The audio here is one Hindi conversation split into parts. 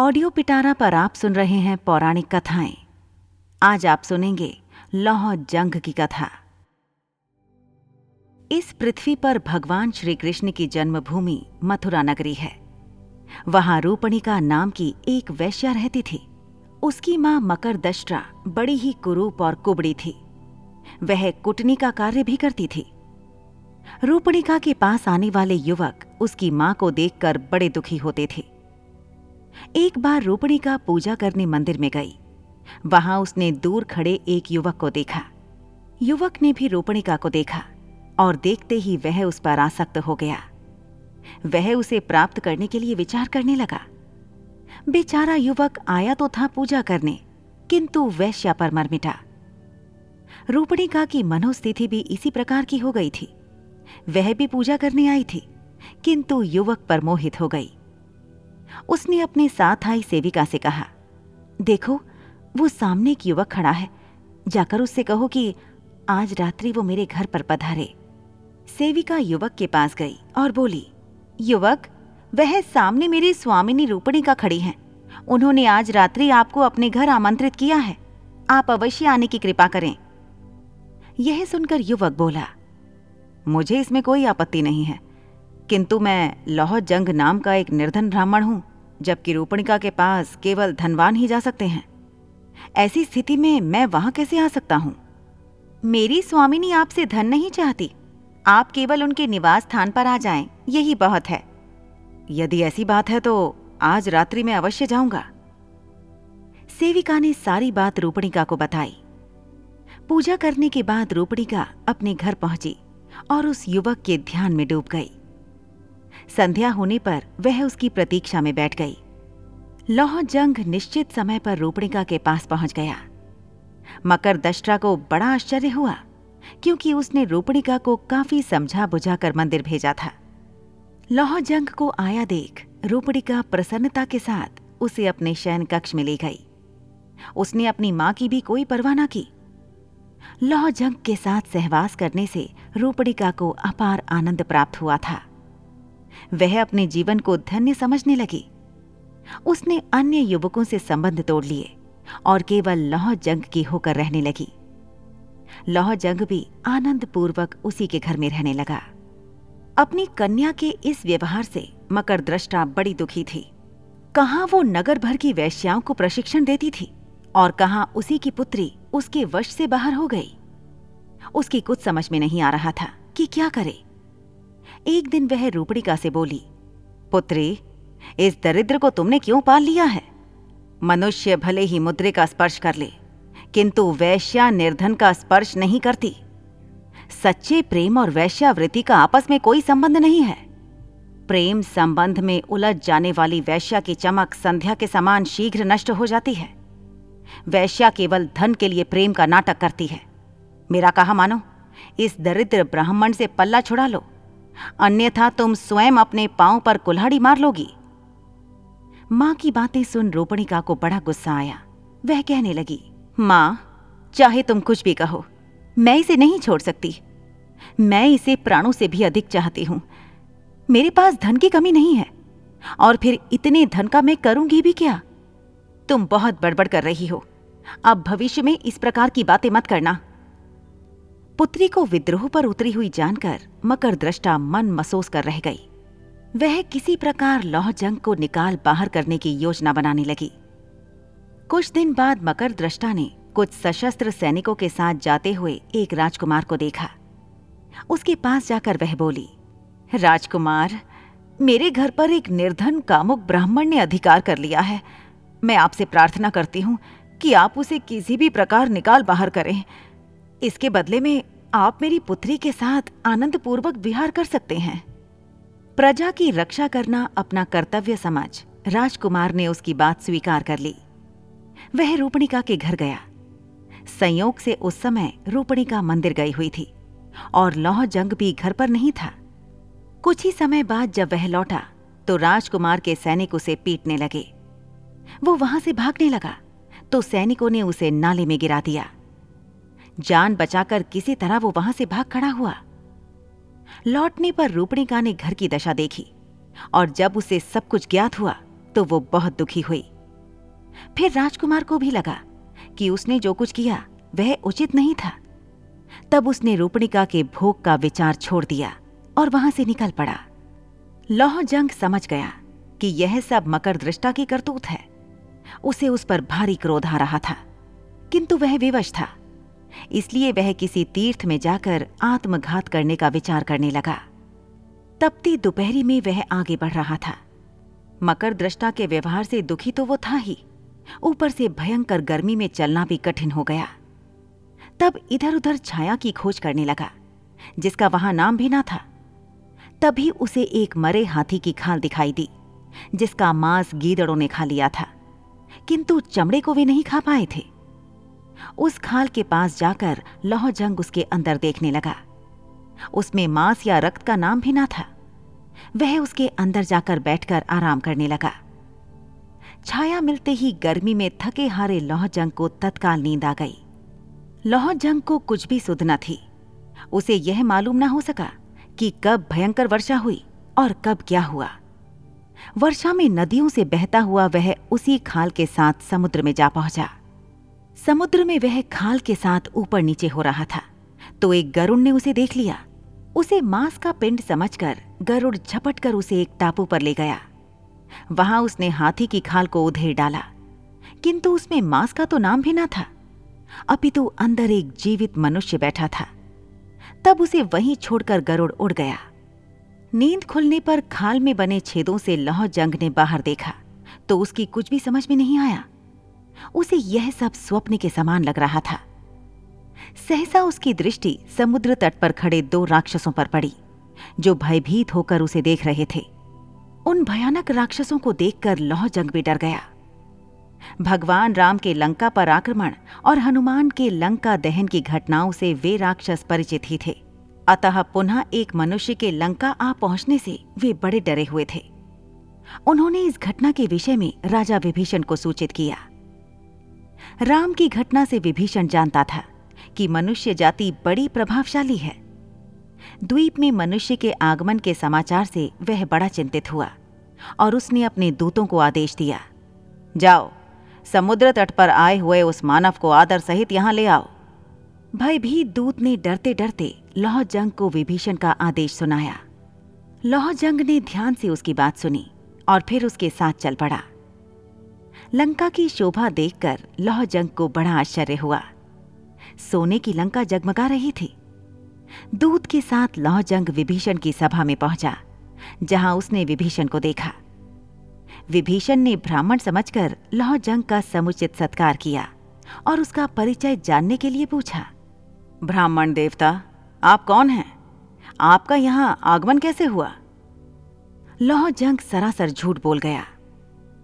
ऑडियो पिटारा पर आप सुन रहे हैं पौराणिक कथाएं। आज आप सुनेंगे लौहजंग की कथा। इस पृथ्वी पर भगवान श्री कृष्ण की जन्मभूमि मथुरा नगरी है। वहां रूपणिका नाम की एक वैश्या रहती थी। उसकी मां मकरदष्टा बड़ी ही कुरूप और कुबड़ी थी। वह कुटनी का कार्य भी करती थी। रूपणिका के पास आने वाले युवक उसकी मां को देखकर बड़े दुखी होते थे। एक बार रूपणिका पूजा करने मंदिर में गई। वहां उसने दूर खड़े एक युवक को देखा। युवक ने भी रूपणिका को देखा और देखते ही वह उस पर आसक्त हो गया। वह उसे प्राप्त करने के लिए विचार करने लगा। बेचारा युवक आया तो था पूजा करने, किंतु वैश्या पर मर मिटा। रूपणिका की मनोस्थिति भी इसी प्रकार की हो गई थी। वह भी पूजा करने आई थी, किंतु युवक पर मोहित हो गई। उसने अपने साथ आई सेविका से कहा, देखो वो सामने एक युवक खड़ा है, जाकर उससे कहो कि आज रात्रि वो मेरे घर पर पधारे। सेविका युवक के पास गई और बोली, युवक, वह सामने मेरी स्वामिनी रूपणिका खड़ी हैं। उन्होंने आज रात्रि आपको अपने घर आमंत्रित किया है। आप अवश्य आने की कृपा करें। यह सुनकर युवक बोला, मुझे इसमें कोई आपत्ति नहीं है, किंतु मैं लौहजंग नाम का एक निर्धन ब्राह्मण हूं, जबकि रूपणिका के पास केवल धनवान ही जा सकते हैं। ऐसी स्थिति में मैं वहां कैसे आ सकता हूं? मेरी स्वामिनी आपसे धन नहीं चाहती। आप केवल उनके निवास स्थान पर आ जाएं, यही बहुत है। यदि ऐसी बात है तो आज रात्रि में अवश्य जाऊंगा। सेविका ने सारी बात रूपणिका को बताई। पूजा करने के बाद रूपणिका अपने घर पहुंची और उस युवक के ध्यान में डूब गई। संध्या होने पर वह उसकी प्रतीक्षा में बैठ गई। लौहजंग निश्चित समय पर रूपणिका के पास पहुंच गया। मकरदष्टा को बड़ा आश्चर्य हुआ, क्योंकि उसने रूपणिका को काफी समझा बुझाकर मंदिर भेजा था। लौहजंग को आया देख रूपणिका प्रसन्नता के साथ उसे अपने शयन कक्ष में ले गई। उसने अपनी मां की भी कोई परवाह न की। लौहजंग के साथ सहवास करने से रूपणिका को अपार आनंद प्राप्त हुआ था। वह अपने जीवन को धन्य समझने लगी। उसने अन्य युवकों से संबंध तोड़ लिए और केवल लौहजंग की होकर रहने लगी। लौहजंग भी आनंद पूर्वक उसी के घर में रहने लगा। अपनी कन्या के इस व्यवहार से मकरदृष्टा बड़ी दुखी थी। कहां वो नगर भर की वैश्याओं को प्रशिक्षण देती थी और कहां उसी की पुत्री उसके वश से बाहर हो गई। उसकी कुछ समझ में नहीं आ रहा था कि क्या करे। एक दिन वह रूपणिका से बोली, पुत्री, इस दरिद्र को तुमने क्यों पाल लिया है? मनुष्य भले ही मुद्रे का स्पर्श कर ले, किंतु वैश्या निर्धन का स्पर्श नहीं करती। सच्चे प्रेम और वैश्यावृत्ति का आपस में कोई संबंध नहीं है। प्रेम संबंध में उलझ जाने वाली वैश्या की चमक संध्या के समान शीघ्र नष्ट हो जाती है। वैश्या केवल धन के लिए प्रेम का नाटक करती है। मेरा कहा मानो, इस दरिद्र ब्राह्मण से पल्ला छुड़ा लो, अन्यथा तुम स्वयं अपने पांव पर कुल्हाड़ी मार लोगी। मां की बातें सुन रूपणिका को बड़ा गुस्सा आया। वह कहने लगी, मां, चाहे तुम कुछ भी कहो, मैं इसे नहीं छोड़ सकती। मैं इसे प्राणों से भी अधिक चाहती हूं। मेरे पास धन की कमी नहीं है, और फिर इतने धन का मैं करूंगी भी क्या? तुम बहुत बड़बड़ कर रही हो। अब भविष्य में इस प्रकार की बातें मत करना। पुत्री को विद्रोह पर उतरी हुई जानकर मकरदृष्टा मन मसोस कर रह गई। वह किसी प्रकार लौहजंग को निकाल बाहर करने की योजना बनाने लगी। कुछ दिन बाद मकरदृष्टा ने कुछ सशस्त्र सैनिकों के साथ जाते हुए एक राजकुमार को देखा। उसके पास जाकर वह बोली, राजकुमार, मेरे घर पर एक निर्धन कामुक ब्राह्मण ने अधिकार कर लिया है। मैं आपसे प्रार्थना करती हूँ कि आप उसे किसी भी प्रकार निकाल बाहर करें। इसके बदले में आप मेरी पुत्री के साथ आनंद पूर्वक विहार कर सकते हैं। प्रजा की रक्षा करना अपना कर्तव्य समझ राजकुमार ने उसकी बात स्वीकार कर ली। वह रूपणिका के घर गया। संयोग से उस समय रूपणिका मंदिर गई हुई थी और लौहजंग भी घर पर नहीं था। कुछ ही समय बाद जब वह लौटा तो राजकुमार के सैनिक उसे पीटने लगे। वो वहां से भागने लगा तो सैनिकों ने उसे नाले में गिरा दिया। जान बचाकर किसी तरह वो वहां से भाग खड़ा हुआ। लौटने पर रूपणिका ने घर की दशा देखी और जब उसे सब कुछ ज्ञात हुआ तो वो बहुत दुखी हुई। फिर राजकुमार को भी लगा कि उसने जो कुछ किया वह उचित नहीं था। तब उसने रूपणिका के भोग का विचार छोड़ दिया और वहां से निकल पड़ा। लौहजंग समझ गया कि यह सब मकर दृष्टा की करतूत है। उसे उस पर भारी क्रोध आ रहा था, किंतु वह विवश था, इसलिए वह किसी तीर्थ में जाकर आत्मघात करने का विचार करने लगा। तपती दोपहरी में वह आगे बढ़ रहा था। मकर दृष्टा के व्यवहार से दुखी तो वो था ही, ऊपर से भयंकर गर्मी में चलना भी कठिन हो गया। तब इधर उधर छाया की खोज करने लगा जिसका वहां नाम भी ना था। तभी उसे एक मरे हाथी की खाल दिखाई दी जिसका मांस गीदड़ों ने खा लिया था, किंतु चमड़े को वे नहीं खा पाए थे। उस खाल के पास जाकर लौहजंग उसके अंदर देखने लगा। उसमें मांस या रक्त का नाम भी ना था। वह उसके अंदर जाकर बैठकर आराम करने लगा। छाया मिलते ही गर्मी में थके हारे लौहजंग को तत्काल नींद आ गई। लौहजंग को कुछ भी सुध न थी। उसे यह मालूम ना हो सका कि कब भयंकर वर्षा हुई और कब क्या हुआ। वर्षा में नदियों से बहता हुआ वह उसी खाल के साथ समुद्र में जा पहुंचा। समुद्र में वह खाल के साथ ऊपर नीचे हो रहा था तो एक गरुड़ ने उसे देख लिया। उसे मांस का पिंड समझकर गरुड़ झपटकर उसे एक टापू पर ले गया। वहां उसने हाथी की खाल को उधेड़ डाला, किंतु उसमें मांस का तो नाम भी ना था, अपितु अंदर एक जीवित मनुष्य बैठा था। तब उसे वहीं छोड़कर गरुड़ उड़ गया। नींद खुलने पर खाल में बने छेदों से लौहजंग ने बाहर देखा तो उसकी कुछ भी समझ में नहीं आया। उसे यह सब स्वप्न के समान लग रहा था। सहसा उसकी दृष्टि समुद्र तट पर खड़े दो राक्षसों पर पड़ी जो भयभीत होकर उसे देख रहे थे। उन भयानक राक्षसों को देखकर लौहजंग भी डर गया। भगवान राम के लंका पर आक्रमण और हनुमान के लंका दहन की घटनाओं से वे राक्षस परिचित ही थे, अतः पुनः एक मनुष्य के लंका आ पहुंचने से वे बड़े डरे हुए थे। उन्होंने इस घटना के विषय में राजा विभीषण को सूचित किया। राम की घटना से विभीषण जानता था कि मनुष्य जाति बड़ी प्रभावशाली है। द्वीप में मनुष्य के आगमन के समाचार से वह बड़ा चिंतित हुआ और उसने अपने दूतों को आदेश दिया, जाओ समुद्र तट पर आए हुए उस मानव को आदर सहित यहां ले आओ। भयभीत दूत ने डरते डरते लौहजंग को विभीषण का आदेश सुनाया। लौहजंग ने ध्यान से उसकी बात सुनी और फिर उसके साथ चल पड़ा। लंका की शोभा देखकर लौहजंग को बड़ा आश्चर्य हुआ। सोने की लंका जगमगा रही थी। दूत के साथ लौहजंग विभीषण की सभा में पहुंचा जहां उसने विभीषण को देखा। विभीषण ने ब्राह्मण समझकर लौहजंग का समुचित सत्कार किया और उसका परिचय जानने के लिए पूछा, ब्राह्मण देवता आप कौन हैं? आपका यहाँ आगमन कैसे हुआ? लौहजंग सरासर झूठ बोल गया।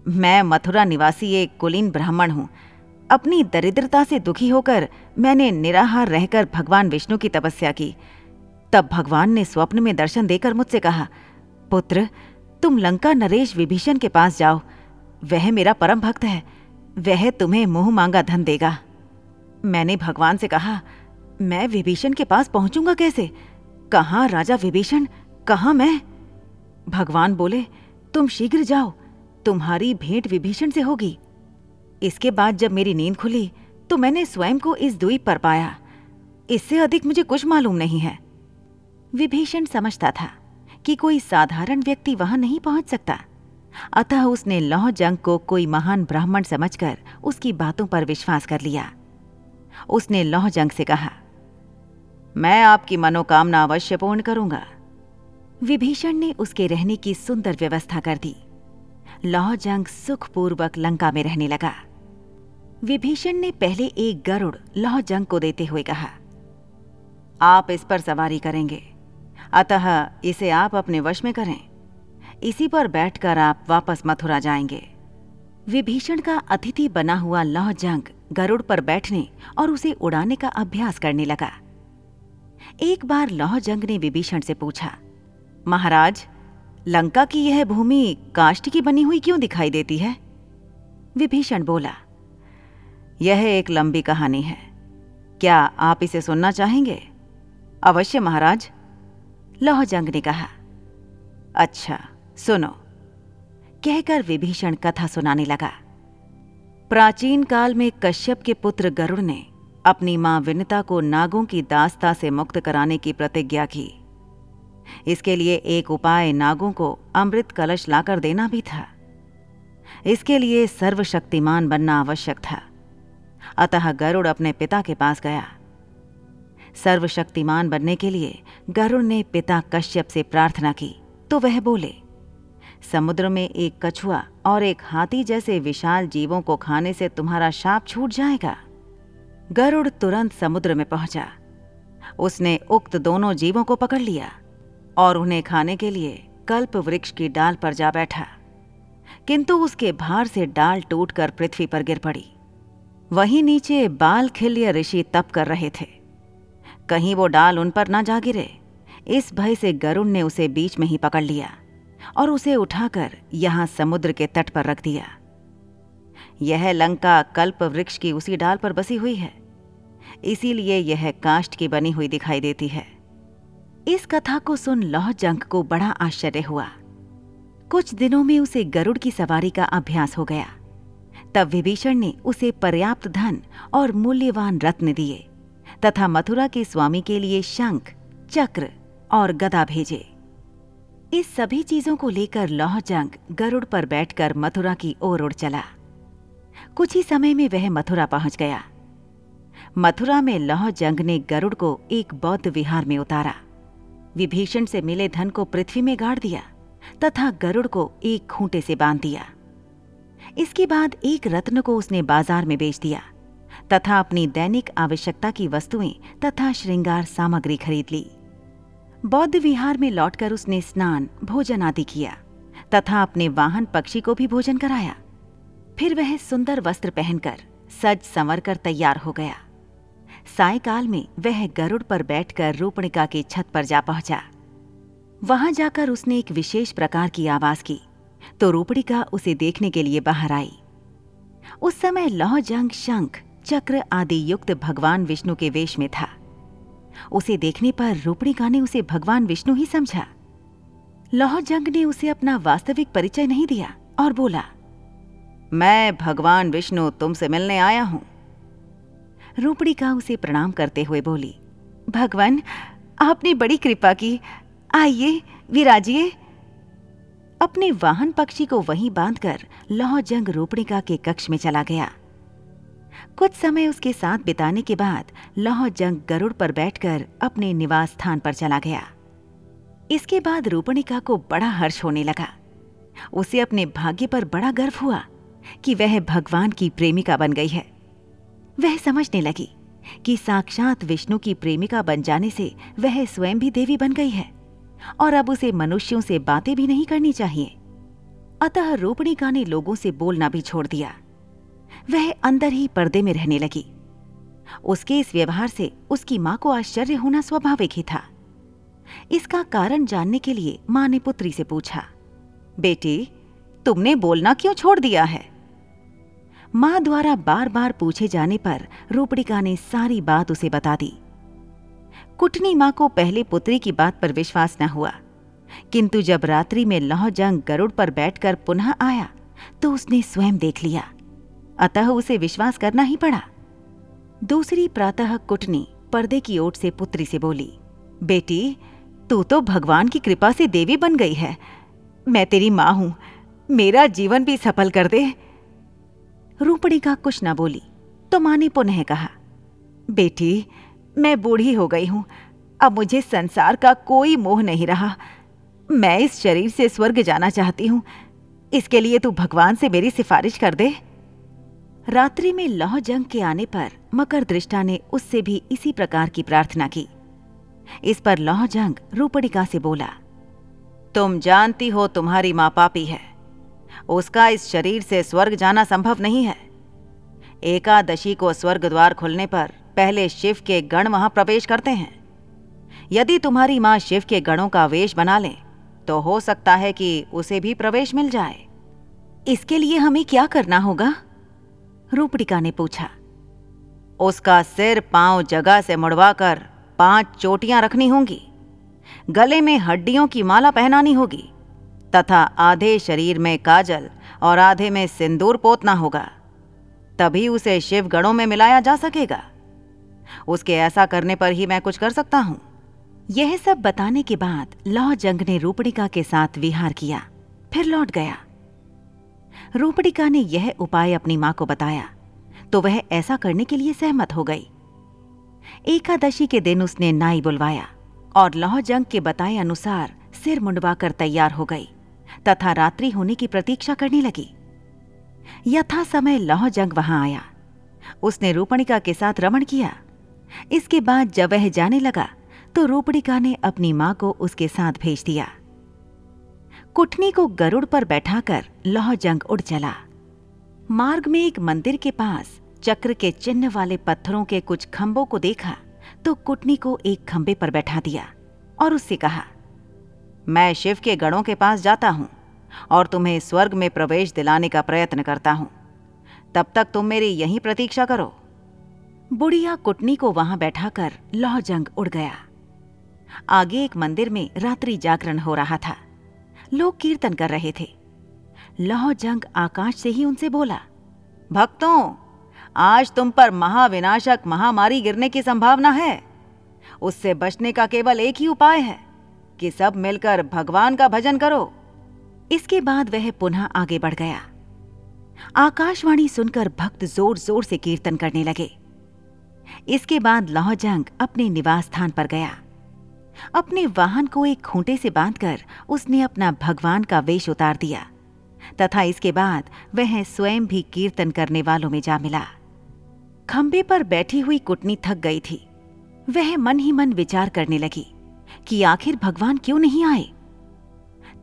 मैं मथुरा निवासी एक कुलीन ब्राह्मण हूँ। अपनी दरिद्रता से दुखी होकर मैंने निराहार रहकर भगवान विष्णु की तपस्या की। तब भगवान ने स्वप्न में दर्शन देकर मुझसे कहा, पुत्र तुम लंका नरेश विभीषण के पास जाओ, वह मेरा परम भक्त है, वह तुम्हें मुंह मांगा धन देगा। मैंने भगवान से कहा, मैं विभीषण के पास पहुंचूंगा कैसे? कहाँ राजा विभीषण, कहाँ मैं? भगवान बोले, तुम शीघ्र जाओ, तुम्हारी भेंट विभीषण से होगी। इसके बाद जब मेरी नींद खुली तो मैंने स्वयं को इस द्वीप पर पाया। इससे अधिक मुझे कुछ मालूम नहीं है। विभीषण समझता था कि कोई साधारण व्यक्ति वहां नहीं पहुंच सकता, अतः उसने लौहजंग को कोई महान ब्राह्मण समझकर उसकी बातों पर विश्वास कर लिया। उसने लौहजंग से कहा, मैं आपकी मनोकामना अवश्य पूर्ण करूंगा। विभीषण ने उसके रहने की सुंदर व्यवस्था कर दी। लौहजंग सुखपूर्वक लंका में रहने लगा। विभीषण ने पहले एक गरुड़ लौहजंग को देते हुए कहा, आप इस पर सवारी करेंगे, अतः इसे आप अपने वश में करें। इसी पर बैठकर आप वापस मथुरा जाएंगे। विभीषण का अतिथि बना हुआ लौहजंग गरुड़ पर बैठने और उसे उड़ाने का अभ्यास करने लगा। एक बार लौहजंग ने विभीषण से पूछा, महाराज लंका की यह भूमि काष्ठ की बनी हुई क्यों दिखाई देती है? विभीषण बोला, यह एक लंबी कहानी है, क्या आप इसे सुनना चाहेंगे? अवश्य महाराज, लौहजंग ने कहा। अच्छा सुनो, कहकर विभीषण कथा सुनाने लगा। प्राचीन काल में कश्यप के पुत्र गरुड़ ने अपनी मां विनता को नागों की दासता से मुक्त कराने की प्रतिज्ञा की। इसके लिए एक उपाय नागों को अमृत कलश लाकर देना भी था। इसके लिए सर्वशक्तिमान बनना आवश्यक था। अतः गरुड़ अपने पिता के पास गया। सर्वशक्तिमान बनने के लिए गरुड़ ने पिता कश्यप से प्रार्थना की तो वह बोले, समुद्र में एक कछुआ और एक हाथी जैसे विशाल जीवों को खाने से तुम्हारा शाप छूट जाएगा। गरुड़ तुरंत समुद्र में पहुंचा। उसने उक्त दोनों जीवों को पकड़ लिया और उन्हें खाने के लिए कल्प वृक्ष की डाल पर जा बैठा, किंतु उसके भार से डाल टूटकर पृथ्वी पर गिर पड़ी। वहीं नीचे बालखिल्य ऋषि तप कर रहे थे, कहीं वो डाल उन पर ना जा गिरे। इस भय से गरुड़ ने उसे बीच में ही पकड़ लिया और उसे उठाकर यहाँ समुद्र के तट पर रख दिया। यह लंका कल्प वृक्ष की उसी डाल पर बसी हुई है, इसीलिए यह काष्ठ की बनी हुई दिखाई देती है। इस कथा को सुन लौहजंक को बड़ा आश्चर्य हुआ। कुछ दिनों में उसे गरुड़ की सवारी का अभ्यास हो गया। तब विभीषण ने उसे पर्याप्त धन और मूल्यवान रत्न दिए तथा मथुरा के स्वामी के लिए शंख, चक्र और गदा भेजे। इस सभी चीजों को लेकर लौहजंग गरुड़ पर बैठकर मथुरा की ओर उड़ चला। कुछ ही समय में वह मथुरा पहुंच गया। मथुरा में लौहजंग ने गरुड़ को एक बौद्ध विहार में उतारा, विभीषण से मिले धन को पृथ्वी में गाड़ दिया तथा गरुड़ को एक खूंटे से बांध दिया। इसके बाद एक रत्न को उसने बाजार में बेच दिया तथा अपनी दैनिक आवश्यकता की वस्तुएं तथा श्रृंगार सामग्री खरीद ली। बौद्ध विहार में लौटकर उसने स्नान, भोजन आदि किया तथा अपने वाहन पक्षी को भी भोजन कराया। फिर वह सुंदर वस्त्र पहनकर सज संवर कर तैयार हो गया। सायकाल में वह गरुड़ पर बैठकर रूपणिका की छत पर जा पहुंचा। वहां जाकर उसने एक विशेष प्रकार की आवाज की तो रूपणिका उसे देखने के लिए बाहर आई। उस समय लौहजंग शंख, चक्र आदि युक्त भगवान विष्णु के वेश में था। उसे देखने पर रूपणिका ने उसे भगवान विष्णु ही समझा। लौहजंग ने उसे अपना वास्तविक परिचय नहीं दिया और बोला, मैं भगवान विष्णु तुमसे मिलने आया हूं। रूपणिका उसे प्रणाम करते हुए बोली, भगवान आपने बड़ी कृपा की, आइए विराजिए। अपने वाहन पक्षी को वहीं बांधकर लौहजंग रूपणिका के कक्ष में चला गया। कुछ समय उसके साथ बिताने के बाद लौहजंग गरुड़ पर बैठकर अपने निवास स्थान पर चला गया। इसके बाद रूपणिका को बड़ा हर्ष होने लगा। उसे अपने भाग्य पर बड़ा गर्व हुआ कि वह भगवान की प्रेमिका बन गई है। वह समझने लगी कि साक्षात विष्णु की प्रेमिका बन जाने से वह स्वयं भी देवी बन गई है और अब उसे मनुष्यों से बातें भी नहीं करनी चाहिए। अतः रूपणिका ने लोगों से बोलना भी छोड़ दिया। वह अंदर ही पर्दे में रहने लगी। उसके इस व्यवहार से उसकी मां को आश्चर्य होना स्वाभाविक ही था। इसका कारण जानने के लिए मां ने पुत्री से पूछा, बेटी तुमने बोलना क्यों छोड़ दिया है? मां द्वारा बार बार पूछे जाने पर रूपणिका ने सारी बात उसे बता दी। कुटनी मां को पहले पुत्री की बात पर विश्वास न हुआ, किंतु जब रात्रि में लौहजंग गरुड़ पर बैठकर पुनः आया तो उसने स्वयं देख लिया, अतः उसे विश्वास करना ही पड़ा। दूसरी प्रातः कुटनी पर्दे की ओट से पुत्री से बोली, बेटी तू तो भगवान की कृपा से देवी बन गई है, मैं तेरी मां हूं, मेरा जीवन भी सफल कर दे। रूपणिका कुछ न बोली तो मां ने पुनः कहा, बेटी मैं बूढ़ी हो गई हूं, अब मुझे संसार का कोई मोह नहीं रहा। मैं इस शरीर से स्वर्ग जाना चाहती हूं, इसके लिए तू भगवान से मेरी सिफारिश कर दे। रात्रि में लौहजंग के आने पर मकर दृष्टा ने उससे भी इसी प्रकार की प्रार्थना की। इस पर लौहजंग रूपणिका से बोला, तुम जानती हो तुम्हारी मां पापी है, उसका इस शरीर से स्वर्ग जाना संभव नहीं है। एकादशी को स्वर्ग द्वार खुलने पर पहले शिव के गण वहां प्रवेश करते हैं। यदि तुम्हारी मां शिव के गणों का वेश बना ले तो हो सकता है कि उसे भी प्रवेश मिल जाए। इसके लिए हमें क्या करना होगा? रूपणिका ने पूछा। उसका सिर पांव जगह से मुड़वाकर 5 चोटियां रखनी होंगी, गले में हड्डियों की माला पहनानी होगी तथा आधे शरीर में काजल और आधे में सिंदूर पोतना होगा, तभी उसे शिव गणों में मिलाया जा सकेगा। उसके ऐसा करने पर ही मैं कुछ कर सकता हूँ। यह सब बताने के बाद लौजंग ने रूपणिका के साथ विहार किया, फिर लौट गया। रूपणिका ने यह उपाय अपनी माँ को बताया तो वह ऐसा करने के लिए सहमत हो गई। एकादशी के दिन उसने नाई बुलवाया और लौजंग के बताए अनुसार सिर मुंडवाकर तैयार हो गई तथा रात्रि होने की प्रतीक्षा करने लगी। यथा समय लौजंग वहां आया। उसने रूपणिका के साथ रमण किया। इसके बाद जब वह जाने लगा तो रूपणिका ने अपनी मां को उसके साथ भेज दिया। कुटनी को गरुड़ पर बैठाकर लौजंग उड़ चला। मार्ग में एक मंदिर के पास चक्र के चिन्ह वाले पत्थरों के कुछ खंभों को देखा तो कुटनी को एक खंभे पर बैठा दिया और उससे कहा, मैं शिव के गणों के पास जाता हूँ और तुम्हें स्वर्ग में प्रवेश दिलाने का प्रयत्न करता हूँ। तब तक तुम मेरी यहीं प्रतीक्षा करो। बुढ़िया कुटनी को वहां बैठाकर लौजंग उड़ गया। आगे एक मंदिर में रात्रि जागरण हो रहा था। लोग कीर्तन कर रहे थे। लौजंग आकाश से ही उनसे बोला, भक्तों, आज तुम पर महाविनाशक महामारी गिरने की संभावना है। उससे बचने का केवल एक ही उपाय है कि सब मिलकर भगवान का भजन करो। इसके बाद वह पुनः आगे बढ़ गया। आकाशवाणी सुनकर भक्त जोर जोर से कीर्तन करने लगे। इसके बाद लौजंग अपने निवास स्थान पर गया। अपने वाहन को एक खूंटे से बांधकर उसने अपना भगवान का वेश उतार दिया तथा इसके बाद वह स्वयं भी कीर्तन करने वालों में जा मिला। खंभे पर बैठी हुई कुटनी थक गई थी। वह मन ही मन विचार करने लगी कि आखिर भगवान क्यों नहीं आए।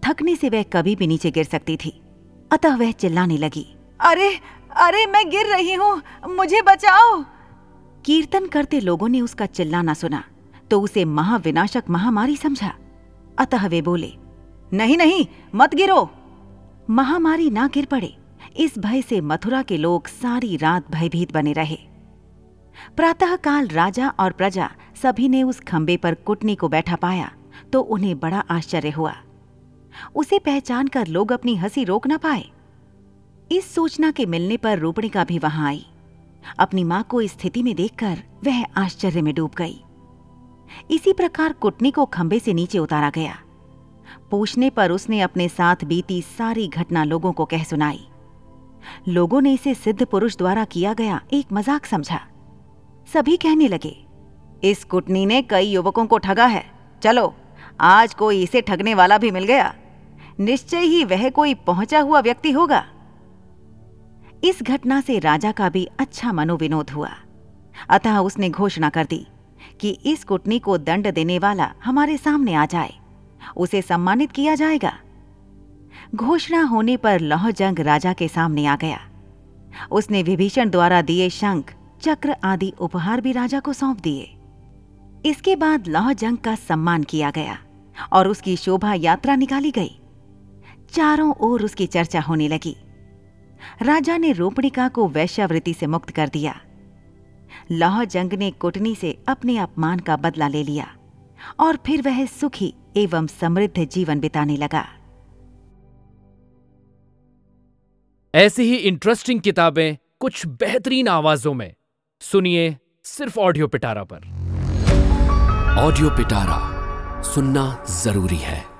थकने से वह कभी भी नीचे गिर सकती थी, अतः वह चिल्लाने लगी, अरे अरे, मैं गिर रही हूँ, मुझे बचाओ। कीर्तन करते लोगों ने उसका चिल्लाना सुना तो उसे महाविनाशक महामारी समझा, अतः वे बोले, नहीं नहीं, मत गिरो। महामारी ना गिर पड़े इस भय से मथुरा के लोग सारी रात भयभीत बने रहे। प्रातःकाल राजा और प्रजा सभी ने उस खंबे पर कुटनी को बैठा पाया तो उन्हें बड़ा आश्चर्य हुआ। उसे पहचान कर लोग अपनी हंसी रोक न पाए। इस सूचना के मिलने पर रूपणिका भी वहां आई। अपनी मां को इस स्थिति में देखकर वह आश्चर्य में डूब गई। इसी प्रकार कुटनी को खंबे से नीचे उतारा गया। पूछने पर उसने अपने साथ बीती सारी घटना लोगों को कह सुनाई। लोगों ने इसे सिद्ध पुरुष द्वारा किया गया एक मजाक समझा। सभी कहने लगे, इस कुटनी ने कई युवकों को ठगा है। चलो, आज कोई इसे ठगने वाला भी मिल गया। निश्चय ही वह कोई पहुंचा हुआ व्यक्ति होगा। इस घटना से राजा का भी अच्छा मनोविनोद हुआ, अतः उसने घोषणा कर दी कि इस कुटनी को दंड देने वाला हमारे सामने आ जाए, उसे सम्मानित किया जाएगा। घोषणा होने पर लौहजंग राजा के सामने आ गया। उसने विभीषण द्वारा दिए शंख, चक्र आदि उपहार भी राजा को सौंप दिए। इसके बाद लौहजंग का सम्मान किया गया और उसकी शोभा यात्रा निकाली गई। चारों ओर उसकी चर्चा होने लगी। राजा ने रूपणिका को वैश्यावृत्ति से मुक्त कर दिया। लौहजंग ने कुटनी से अपने अपमान का बदला ले लिया और फिर वह सुखी एवं समृद्ध जीवन बिताने लगा। ऐसी ही इंटरेस्टिंग किताबें कुछ बेहतरीन आवाजों में सुनिए सिर्फ ऑडियो पिटारा पर। ऑडियो पिटारा सुनना जरूरी है।